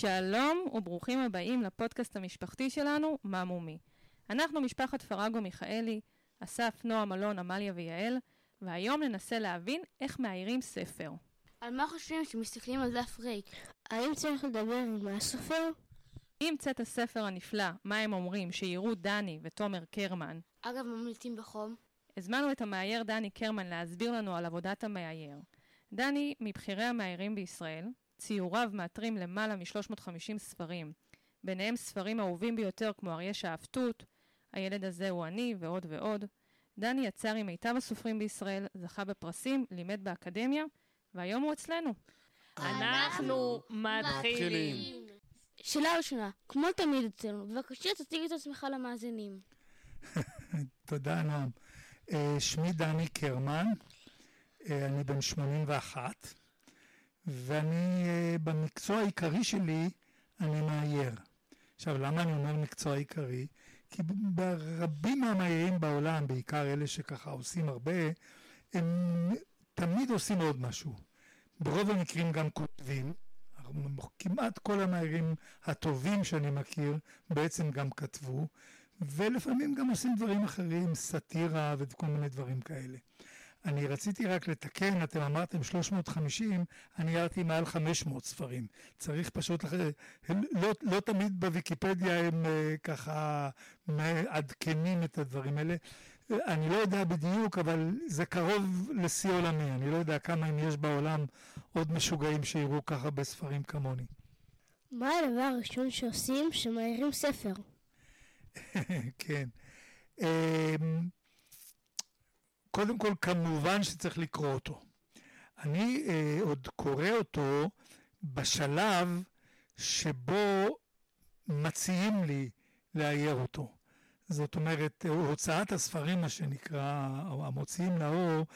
שלום וברוכים הבאים לפודקאסט המשפחתי שלנו, ממומי. אנחנו משפחת פראגו מיכאלי, אסף נועם אלון, אמליה ויעל, והיום ננסה להבין איך מאיירים ספר. על מה חושבים שמסתכלים על דף ריק? האם צריך לדבר עם הסופר? עם צאת הספר הנפלא, מה הם אומרים שיראו דני ותומר קרמן? אגב, ממליצים בחום. הזמנו את המאייר דני קרמן להסביר לנו על עבודת המאייר. דני מבחירי המאיירים בישראל, ציוריו מאתרים למעלה מ-350 ספרים, ביניהם ספרים אהובים ביותר כמו האריה שאהב תות, הילד הזה הוא אני ועוד ועוד. דני יצר עם מיטב הסופרים בישראל, זכה בפרסים, לימד באקדמיה, והיום הוא אצלנו. אנחנו מתחילים. שאלה ראשונה, כמו תמיד אצלנו, בבקשה תציג את עצמך למאזינים. תודה נועם. שמי דני קרמן, אני בן 81, ואני במקצוע העיקרי שלי אני מאייר. עכשיו, למה אני אומר מקצוע עיקרי? כי ברבים מהמאיירים בעולם, בעיקר אלה שככה עושים הרבה, הם תמיד עושים עוד משהו. ברוב המקרים גם כותבים. כמעט כל המאיירים הטובים שאני מכיר בעצם גם כתבו, ולפעמים גם עושים דברים אחרים, סאטירה וכל מיני דברים כאלה. אני רציתי רק לתקן, אתם אמרתם 350, אני ירתי מעל 500 ספרים. צריך פשוט, לא תמיד בוויקיפדיה הם ככה מעדכנים את הדברים האלה. אני לא יודע בדיוק, אבל זה קרוב לשיא עולמי. אני לא יודע כמה אם יש בעולם עוד משוגעים שיראו ככה בספרים כמוני. מה הדבר הראשון שעושים שמאיירים ספר? כן. קודם כל, כמובן שצריך לקרוא אותו. אני עוד קורא אותו בשלב שבו מציעים לי לאייר אותו. זאת אומרת, הוצאת הספרים, מה שנקרא, המוציאים לאור,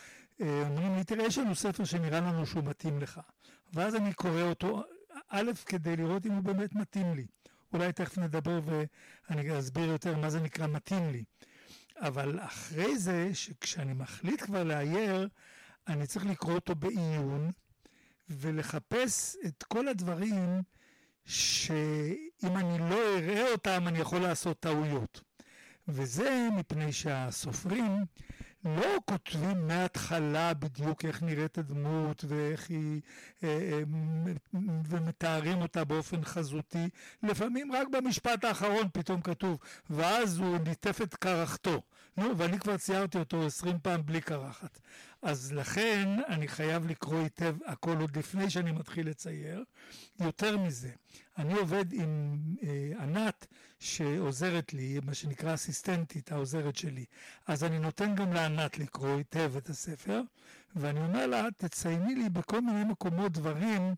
אומרים לי, תראה, יש לנו ספר שנראה לנו שהוא מתאים לך. ואז אני קורא אותו, א', כדי לראות אם הוא באמת מתאים לי. אולי תכף נדבר ואני אסביר יותר מה זה נקרא מתאים לי. אבל אחרי זה, כשאני מחליט כבר לאייר, אני צריך לקרוא אותו בעיון, ולחפש את כל הדברים שאם אני לא אראה אותם, אני יכול לעשות טעויות. וזה מפני שהסופרים לא כותבים מההתחלה בדיוק איך נראית הדמות ואיך היא, ומתארים אותה באופן חזותי. לפעמים רק במשפט האחרון פתאום כתוב, ואז הוא ניטף את קרחתו. נו, ואני כבר ציירתי אותו 20 פעם בלי קרחת. אז לכן אני חייב לקרוא היטב הכל עוד לפני שאני מתחיל לצייר. יותר מזה, אני עובד עם ענת שעוזרת לי, מה שנקרא אסיסטנטית, העוזרת שלי. אז אני נותן גם לענת לקרוא היטב את הספר, ואני אומר לה, תצייני לי בכל מיני מקומות דברים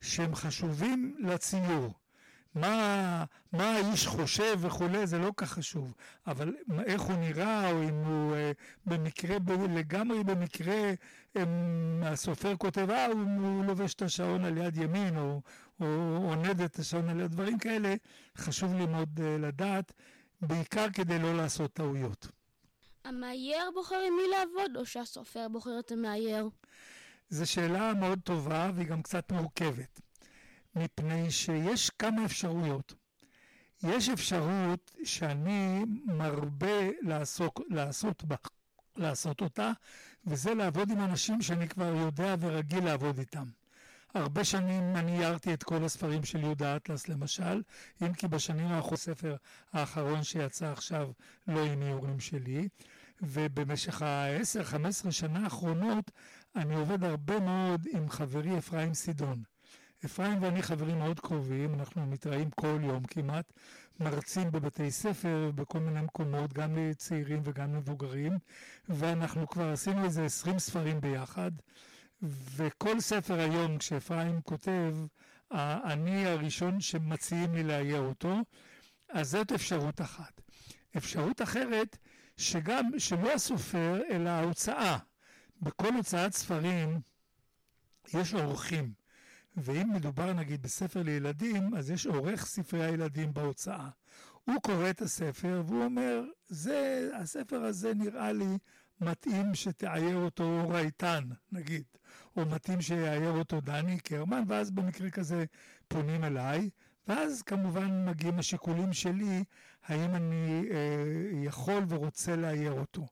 שהם חשובים לציור. מה האיש חושב וכולי, זה לא כך חשוב, אבל איך הוא נראה, או אם הוא במקרה, לגמרי במקרה, הסופר כותב, הוא לובש את השעון על יד ימין, או עונד את השעון על יד דברים כאלה, חשוב לי מאוד לדעת, בעיקר כדי לא לעשות טעויות. המאייר בוחר עם מי לעבוד, או שהסופר בוחר את המאייר? זו שאלה מאוד טובה, והיא גם קצת מורכבת. מפני שיש כמה אפשרויות. יש אפשרות שאני מרבה לעשות אותה, וזה לעבוד עם אנשים שאני כבר יודע ורגיל לעבוד איתם. הרבה שנים אני ירתי את כל הספרים של יהודה אטלס למשל, אם כי בשנים האחרונות הספר האחרון שיצא עכשיו לא עם איורים שלי, ובמשך ה-10-15 שנה האחרונות אני עובד הרבה מאוד עם חברי אפרים סידון. אפרים ואני חברים מאוד קרובים, אנחנו מתראים כל יום כמעט, מרצים בבתי ספר, בכל מיני מקומות, גם לצעירים וגם למבוגרים, ואנחנו כבר עשינו איזה 20 ספרים ביחד, וכל ספר היום כשאפרים כותב, אני הראשון שמציעים לי לאייר אותו, אז זאת אפשרות אחת. אפשרות אחרת, שגם שלא הסופר, אלא ההוצאה. בכל הוצאת ספרים יש עורכים. ואם מדובר נגיד בספר לילדים, אז יש עורך ספרי הילדים בהוצאה. הוא קורא את הספר והוא אומר, הספר הזה נראה לי מתאים שתאייר אותו אורייתן, נגיד. או מתאים שיעיר אותו דני קרמן, ואז במקרה כזה פונים אליי, ואז כמובן מגיעים השיקולים שלי, האם אני יכול ורוצה להעיר אותו.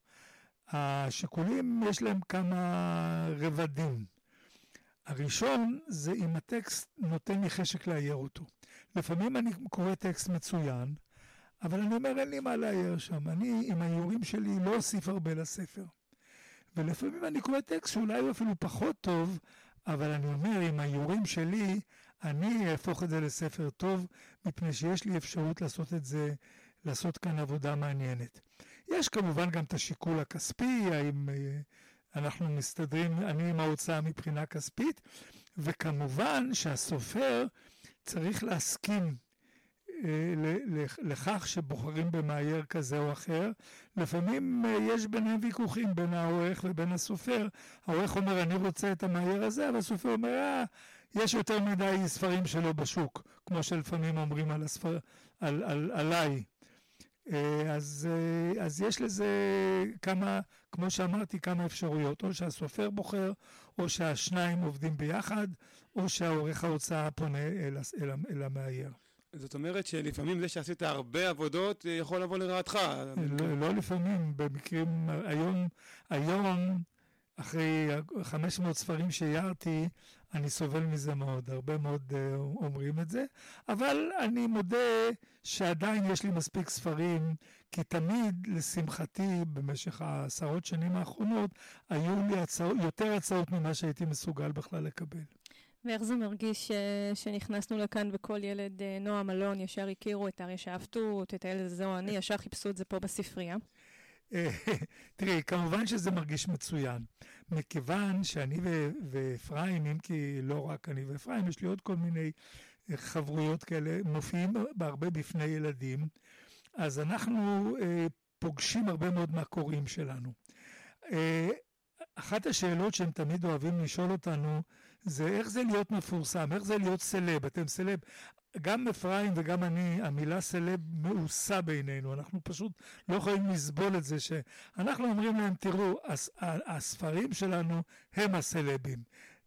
השיקולים יש להם כמה רבדים. הראשון זה אם הטקסט נותן לי חשק להעיר אותו. לפעמים אני קורא טקסט מצוין, אבל אני אומר אין לי מה להעיר שם. אני עם האיורים שלי לא אוסיף הרבה לספר. ולפעמים אני קורא טקסט שאולי הוא אפילו פחות טוב, אבל אני אומר עם האיורים שלי אני אהפוך את זה לספר טוב, מפני שיש לי אפשרות לעשות את זה, לעשות כאן עבודה מעניינת. יש כמובן גם את השיקול הכספי, האם אנחנו מסתדרים, אני עם ההוצאה מבחינה כספית, וכמובן שהסופר צריך להסכים לכך שבוחרים במאייר כזה או אחר. לפעמים יש ביניהם ויכוחים בין העורך ובין הסופר. העורך אומר אני רוצה את המאייר הזה, אבל הסופר אומר יש יותר מדי ספרים שלו בשוק, כמו שלפעמים אומרים על הספר, עליי. אז יש לזה כמה, כמו שאמרתי, כמה אפשרויות, או שהסופר בוחר, או שהשניים עובדים ביחד, או שהעורך ההוצאה פונה אל המאייר. זאת אומרת שלפעמים זה שעשית הרבה עבודות יכול לבוא לרעתך. לא לפעמים, במקרים, היום אחרי 500 ספרים שיערתי, אני סובל מזה מאוד, הרבה מאוד אומרים את זה, אבל אני מודה שעדיין יש לי מספיק ספרים, כי תמיד לשמחתי במשך העשרות שנים האחרונות, היו לי יותר הצעות ממה שהייתי מסוגל בכלל לקבל. ואיך זה מרגיש שנכנסנו לכאן בכל ילד נועם אלון, ישר הכירו את האריה שאהב תות, את הילד הזה הוא אני, ישר חיפשו את זה פה בספרייה? תראי, כמובן שזה מרגיש מצוין, מכיוון שאני ואפרים, אם כי לא רק אני ואפרים, יש לי עוד כל מיני חברויות כאלה, מופיעים בהרבה בפני ילדים, אז אנחנו פוגשים הרבה מאוד מהקוראים שלנו. אחת השאלות שהם תמיד אוהבים לשאול אותנו, זה איך זה להיות מפורסם, איך זה להיות סלב, אתם סלב. גם אפרים וגם אני, המילה סלב מעושה בינינו, אנחנו פשוט לא יכולים לסבול את זה שאנחנו אומרים להם, תראו, הספרים שלנו הם הסלבים.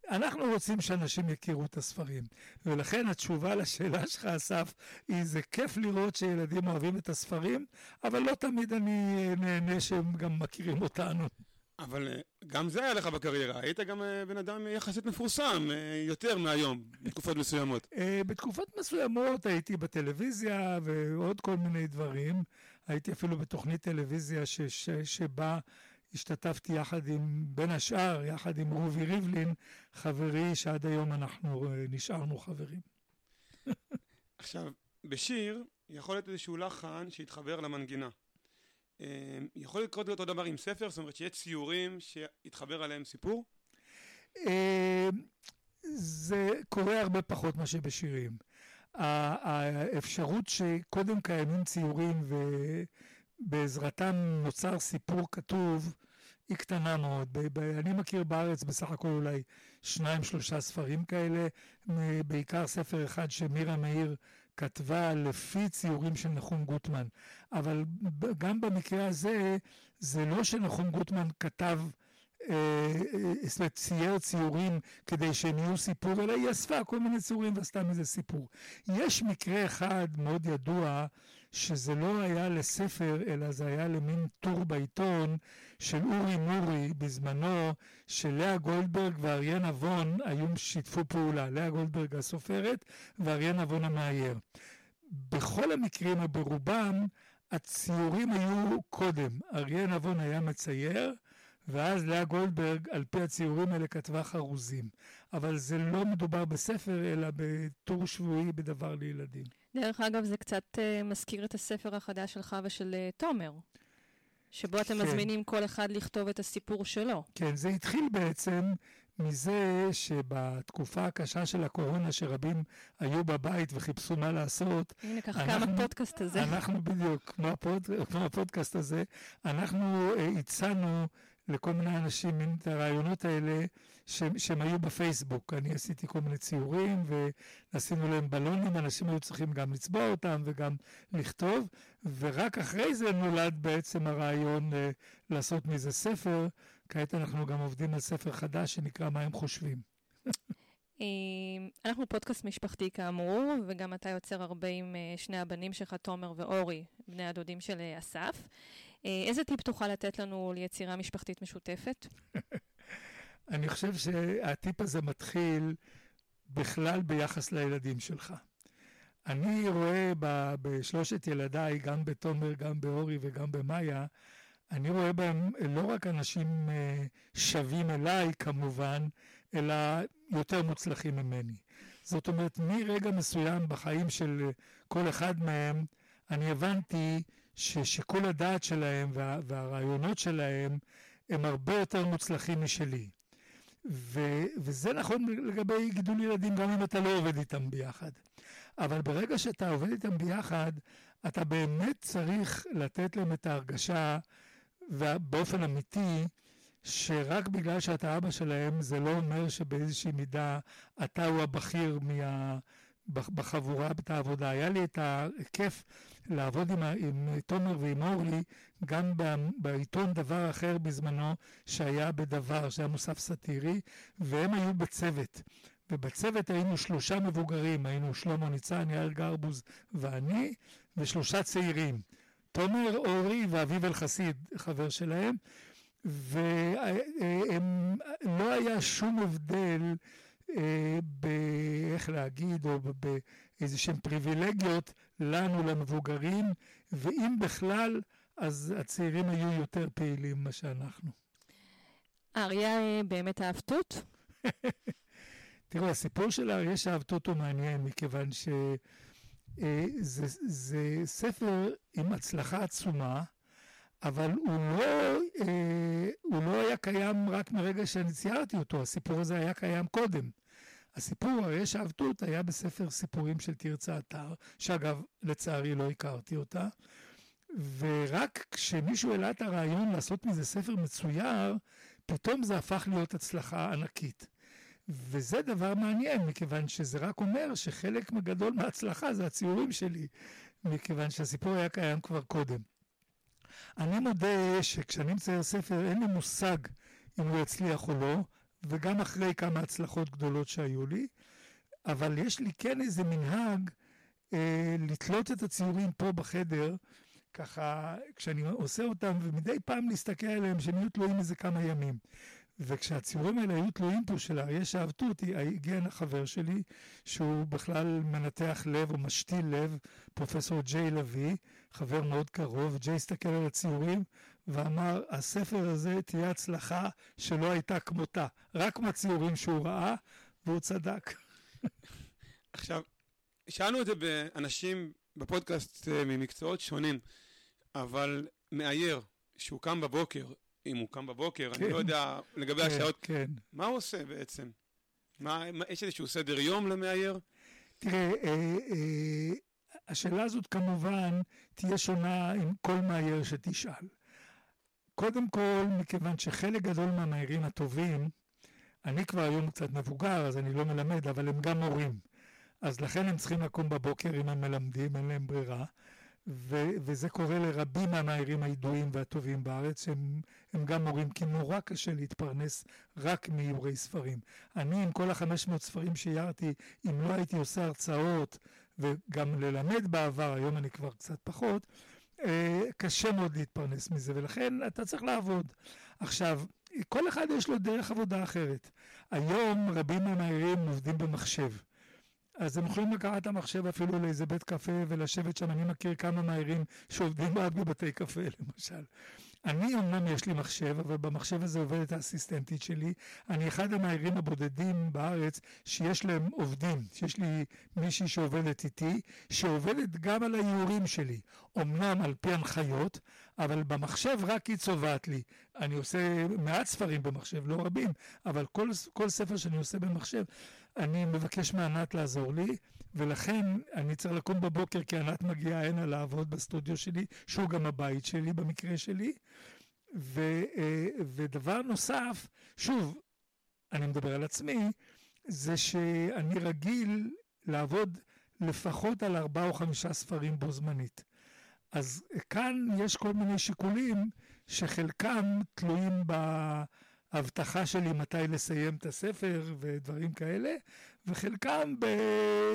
אנחנו רוצים שאנשים יכירו את הספרים, ולכן התשובה לשאלה שלך, אסף, היא זה כיף לראות שילדים אוהבים את הספרים, אבל לא תמיד אני נהנה שהם גם מכירים אותנו. אבל גם זה היה לך בקריירה, היית גם בן אדם יחסית מפורסם יותר מהיום, בתקופות מסוימות. בתקופות מסוימות הייתי בטלוויזיה ועוד כל מיני דברים, הייתי אפילו בתוכנית טלוויזיה שבה השתתפתי יחד עם, בין השאר, יחד עם עובי ריבלין, חברי שעד היום אנחנו נשארנו חברים. עכשיו, בשיר יכול להיות איזשהו לחן שהתחבר למנגינה. יכול לקרות אותו דבר עם ספר, זאת אומרת שיהיה ציורים שיתחבר עליהם סיפור? זה קורה הרבה פחות מה שבשירים. האפשרות שקודם קיימים ציורים ובעזרתם נוצר סיפור כתוב היא קטנה מאוד. אני מכיר בארץ בסך הכל אולי 2-3 ספרים כאלה, בעיקר ספר אחד שמירה מאיר כתבה לפי ציורים של נחמן גוטמן, אבל גם במקרה הזה, זה לא שנחמן גוטמן כתב, צייר ציורים כדי שהם יהיו סיפור, אלא היא אספה כל מיני ציורים ועשתה מזה סיפור. יש מקרה אחד מאוד ידוע, שזה לא היה לספר, אלא זה היה למין טור בעיתון של אורי מורי בזמנו, שלאה גולדברג ואריין אבון היום שיתפו פעולה, לאה גולדברג הסופרת ואריין אבון המאייר. בכל המקרים וברובם, הציורים היו קודם. אריין אבון היה מצייר, ואז לאה גולדברג על פי הציורים האלה כתבה חרוזים. אבל זה לא מדובר בספר, אלא בטור שבועי בדבר לילדים. דרך אגב, זה קצת מזכיר את הספר החדש שלך ושל תומר, שבו אתם מזמינים כל אחד לכתוב את הסיפור שלו. כן, זה התחיל בעצם מזה שבתקופה הקשה של הקורונה, שרבים היו בבית וחיפשו מה לעשות. הנה, כך גם הפודקאסט הזה. אנחנו בדיוק, כמו הפודקאסט הזה, אנחנו הצענו לכל מיני אנשים מן את הרעיונות האלה, שהם היו בפייסבוק. אני עשיתי כל מיני ציורים, ועשינו להם בלונים, אנשים היו צריכים גם לצבוע אותם, וגם לכתוב, ורק אחרי זה נולד בעצם הרעיון לעשות מזה ספר, כעת אנחנו גם עובדים על ספר חדש שנקרא מה הם חושבים. אנחנו פודקאסט משפחתי כאמור, וגם אתה יוצר הרבה עם שני הבנים שלך, תומר ואורי, בני הדודים של אסף. איזה טיפ תוכל לתת לנו ליצירה משפחתית משותפת? אני חושב שהטיפ הזה מתחיל בכלל ביחס לילדים שלך. אני רואה בשלושת ילדיי, גם בתומר, גם באורי וגם במאיה, אני רואה בהם לא רק אנשים שווים אליי כמובן, אלא יותר מוצלחים ממני. זאת אומרת, מרגע מסוים בחיים של כל אחד מהם, אני הבנתי ששיקול הדעת שלהם והרעיונות שלהם הם הרבה יותר מוצלחים משלי. וזה נכון לגבי גידול ילדים, גם אם אתה לא עובד איתם ביחד. אבל ברגע שאתה עובד איתם ביחד, אתה באמת צריך לתת להם את ההרגשה, ובאופן אמיתי, שרק בגלל שאתה אבא שלהם, זה לא אומר שבאיזושהי מידה אתה הוא הבכיר בחבורה, את העבודה. היה לי את הכיף לעבוד עם תומר ועם אורלי, גם בעיתון דבר אחר בזמנו, שהיה בדבר, שהיה מוסף סטירי, והם היו בצוות. ובצוות היינו שלושה מבוגרים, היינו שלמה ניצן, יאיר גרבוז ואני, ושלושה צעירים. תומר, אורי ואביב אל חסיד, חבר שלהם, והם לא היה שום הבדל באיך להגיד או באיזה שהם פריבילגיות לנו למבוגרים, ואם בכלל אז הצעירים היו יותר פעילים ממה שאנחנו. האריה באמת אהב תות? תראו, הסיפור של האריה שאהב תות הוא מעניין, מכיוון שזה ספר עם הצלחה עצומה, אבל הוא לא היה קיים רק מרגע שאני ציירתי אותו, הסיפור הזה היה קיים קודם. הסיפור האריה שאהב תות היה בספר סיפורים של תרצה אתר, שאגב לצערי לא הכרתי אותה, ורק כשמישהו העלה את הרעיון לעשות מזה ספר מצויר, פתאום זה הפך להיות הצלחה ענקית. וזה דבר מעניין, מכיוון שזה רק אומר שחלק גדול מההצלחה זה הציורים שלי, מכיוון שהסיפור היה קיים כבר קודם. אני מודה שכשאני מצייר ספר אין לי מושג אם הוא יצליח או לא, וגם אחרי כמה הצלחות גדולות שהיו לי, אבל יש לי כן איזה מנהג לתלות את הציורים פה בחדר, ככה כשאני עושה אותם ומדי פעם להסתכל עליהם שהם יהיו תלויים איזה כמה ימים. וכשהציורים האלה היו תלויים פה של האריה שאהב תות, הגיע החבר שלי, שהוא בכלל מנתח לב או משתיל לב, פרופסור ג'יי לוי, חבר מאוד קרוב, ג'יי הסתכל על הציורים, ואמר, הספר הזה תהיה הצלחה שלא הייתה כמותה, רק מהציורים שהוא ראה, והוא צדק. עכשיו, שאלנו את זה באנשים בפודקאסט ממקצועות שונים, אבל מאייר שהוא קם בבוקר, אם הוא קם בבוקר, אני לא יודע, לגבי השעות, מה הוא עושה בעצם? יש איזשהו סדר יום למאייר? תראה, השאלה הזאת כמובן תהיה שונה עם כל מאייר שתשאל. קודם כל, מכיוון שחלק גדול מהמאיירים הטובים, אני כבר היום קצת מבוגר, אז אני לא מלמד, אבל הם גם הורים. אז לכן הם צריכים לקום בבוקר אם הם מלמדים, אין להם ברירה. וזה קורה לרבים מהמאיירים הידועים והטובים בארץ, הם גם מורים, כי נורא קשה להתפרנס רק מאיורי ספרים. אני עם כל 500 ספרים שיירתי, אם לא הייתי עושה הרצאות וגם ללמד בעבר, היום אני כבר קצת פחות, קשה מאוד להתפרנס מזה, ולכן אתה צריך לעבוד. עכשיו, כל אחד יש לו דרך עבודה אחרת. היום רבים מהמאיירים עובדים במחשב. אז הם יכולים לקחת את המחשב אפילו לאיזה בית קפה ולשבת שם. אני מכיר כמה מאיירים שעובדים עד בבתי קפה למשל. אני אמנם יש לי מחשב, אבל במחשב הזה עובדת האסיסטנטית שלי. אני אחד המאיירים הבודדים בארץ שיש להם עובדים, שיש לי מישהי שעובדת איתי, שעובדת גם על האיורים שלי. אמנם על פי הנחיות, אבל במחשב רק היא צובעת לי. אני עושה מעט ספרים במחשב, לא רבים, אבל כל ספר שאני עושה במחשב, אני מבקש מענת לעזור לי, ולכן אני צריך לקום בבוקר, כי ענת מגיעה הנה לעבוד בסטודיו שלי, שהוא גם הבית שלי במקרה שלי, ודבר נוסף, שוב, אני מדבר על עצמי, זה שאני רגיל לעבוד לפחות על 4 או 5 ספרים בו זמנית. אז כאן יש כל מיני שיקולים שחלקם תלויים בהבטחה שלי מתי לסיים את הספר ודברים כאלה, וחלקם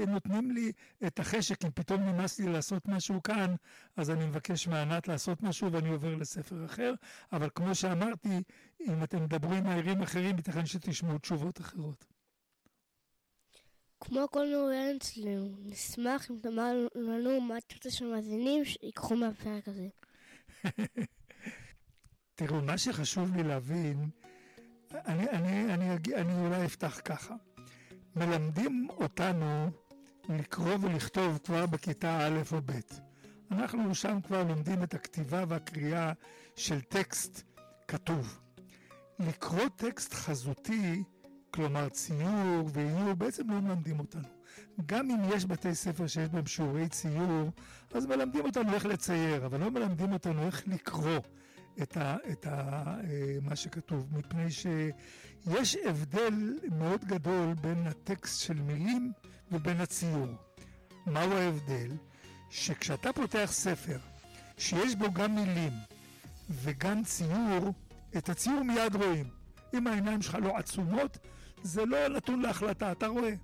נותנים לי את החשק, אם פתאום נמאס לי לעשות משהו כאן, אז אני מבקש מענת לעשות משהו ואני עובר לספר אחר, אבל כמו שאמרתי, אם אתם מדברים מהעירים אחרים, ייתכן שתשמעו תשובות אחרות. כמו כל נורא אצלנו, נשמח אם תאמר לנו מה תרצה של מאזינים שיקחו מהפרק הזה. תראו, מה שחשוב לי להבין, אני אולי אפתח ככה. מלמדים אותנו לקרוא ולכתוב כבר בכיתה א' או ב'. אנחנו שם כבר לומדים את הכתיבה והקריאה של טקסט כתוב. לקרוא טקסט חזותי, כלומר ציור ואיור, בעצם לא מלמדים אותנו. גם אם יש בתי ספר שיש בהם שיעורי ציור, אז מלמדים אותנו איך לצייר, אבל לא מלמדים אותנו איך לקרוא מה שכתוב, מפני שיש הבדל מאוד גדול בין הטקסט של מילים ובין הציור. מהו ההבדל? שכשאתה פותח ספר שיש בו גם מילים וגם ציור, את הציור מיד רואים. אם העיניים שלך לא עצומות, זה לא נתון להחלטה, אתה רואה.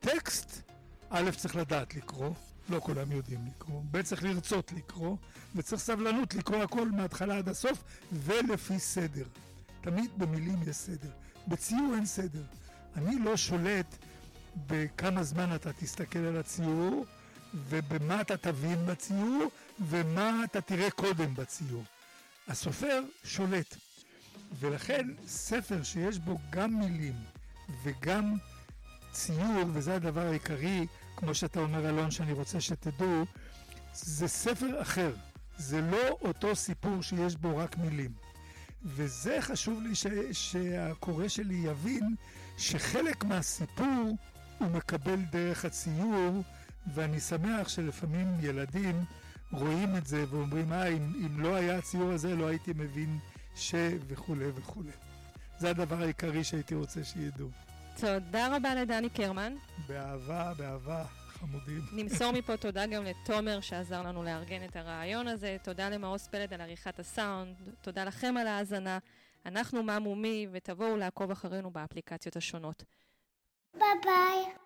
טקסט, א' צריך לדעת לקרוא, לא כולם יודעים לקרוא, ב' צריך לרצות לקרוא, וצריך סבלנות לקרוא הכל מההתחלה עד הסוף, ולפי סדר. תמיד במילים יש סדר, בציור אין סדר. אני לא שולט בכמה זמן אתה תסתכל על הציור, ובמה אתה תבין בציור, ומה אתה תראה קודם בציור. הסופר שולט. ולכן ספר שיש בו גם מילים וגם ציור, וזה הדבר העיקרי, כמו שאתה אומר אלון, שאני רוצה שתדעו, זה ספר אחר, זה לא אותו סיפור שיש בו רק מילים. וזה חשוב לי שהקורא שלי יבין שחלק מהסיפור הוא מקבל דרך הציור, ואני שמח שלפעמים ילדים רואים את זה ואומרים, אם לא היה הציור הזה לא הייתי מבין וכולי וכולי. זה הדבר העיקרי שהייתי רוצה שידעו. תודה רבה לדני קרמן. באהבה, באהבה, חמודים. נמסור מפה תודה גם לתומר שעזר לנו לארגן את הרעיון הזה. תודה למעוס פלד על עריכת הסאונד. תודה לכם על ההאזנה. אנחנו מאמומי, ותבואו לעקוב אחרינו באפליקציות השונות. ביי ביי.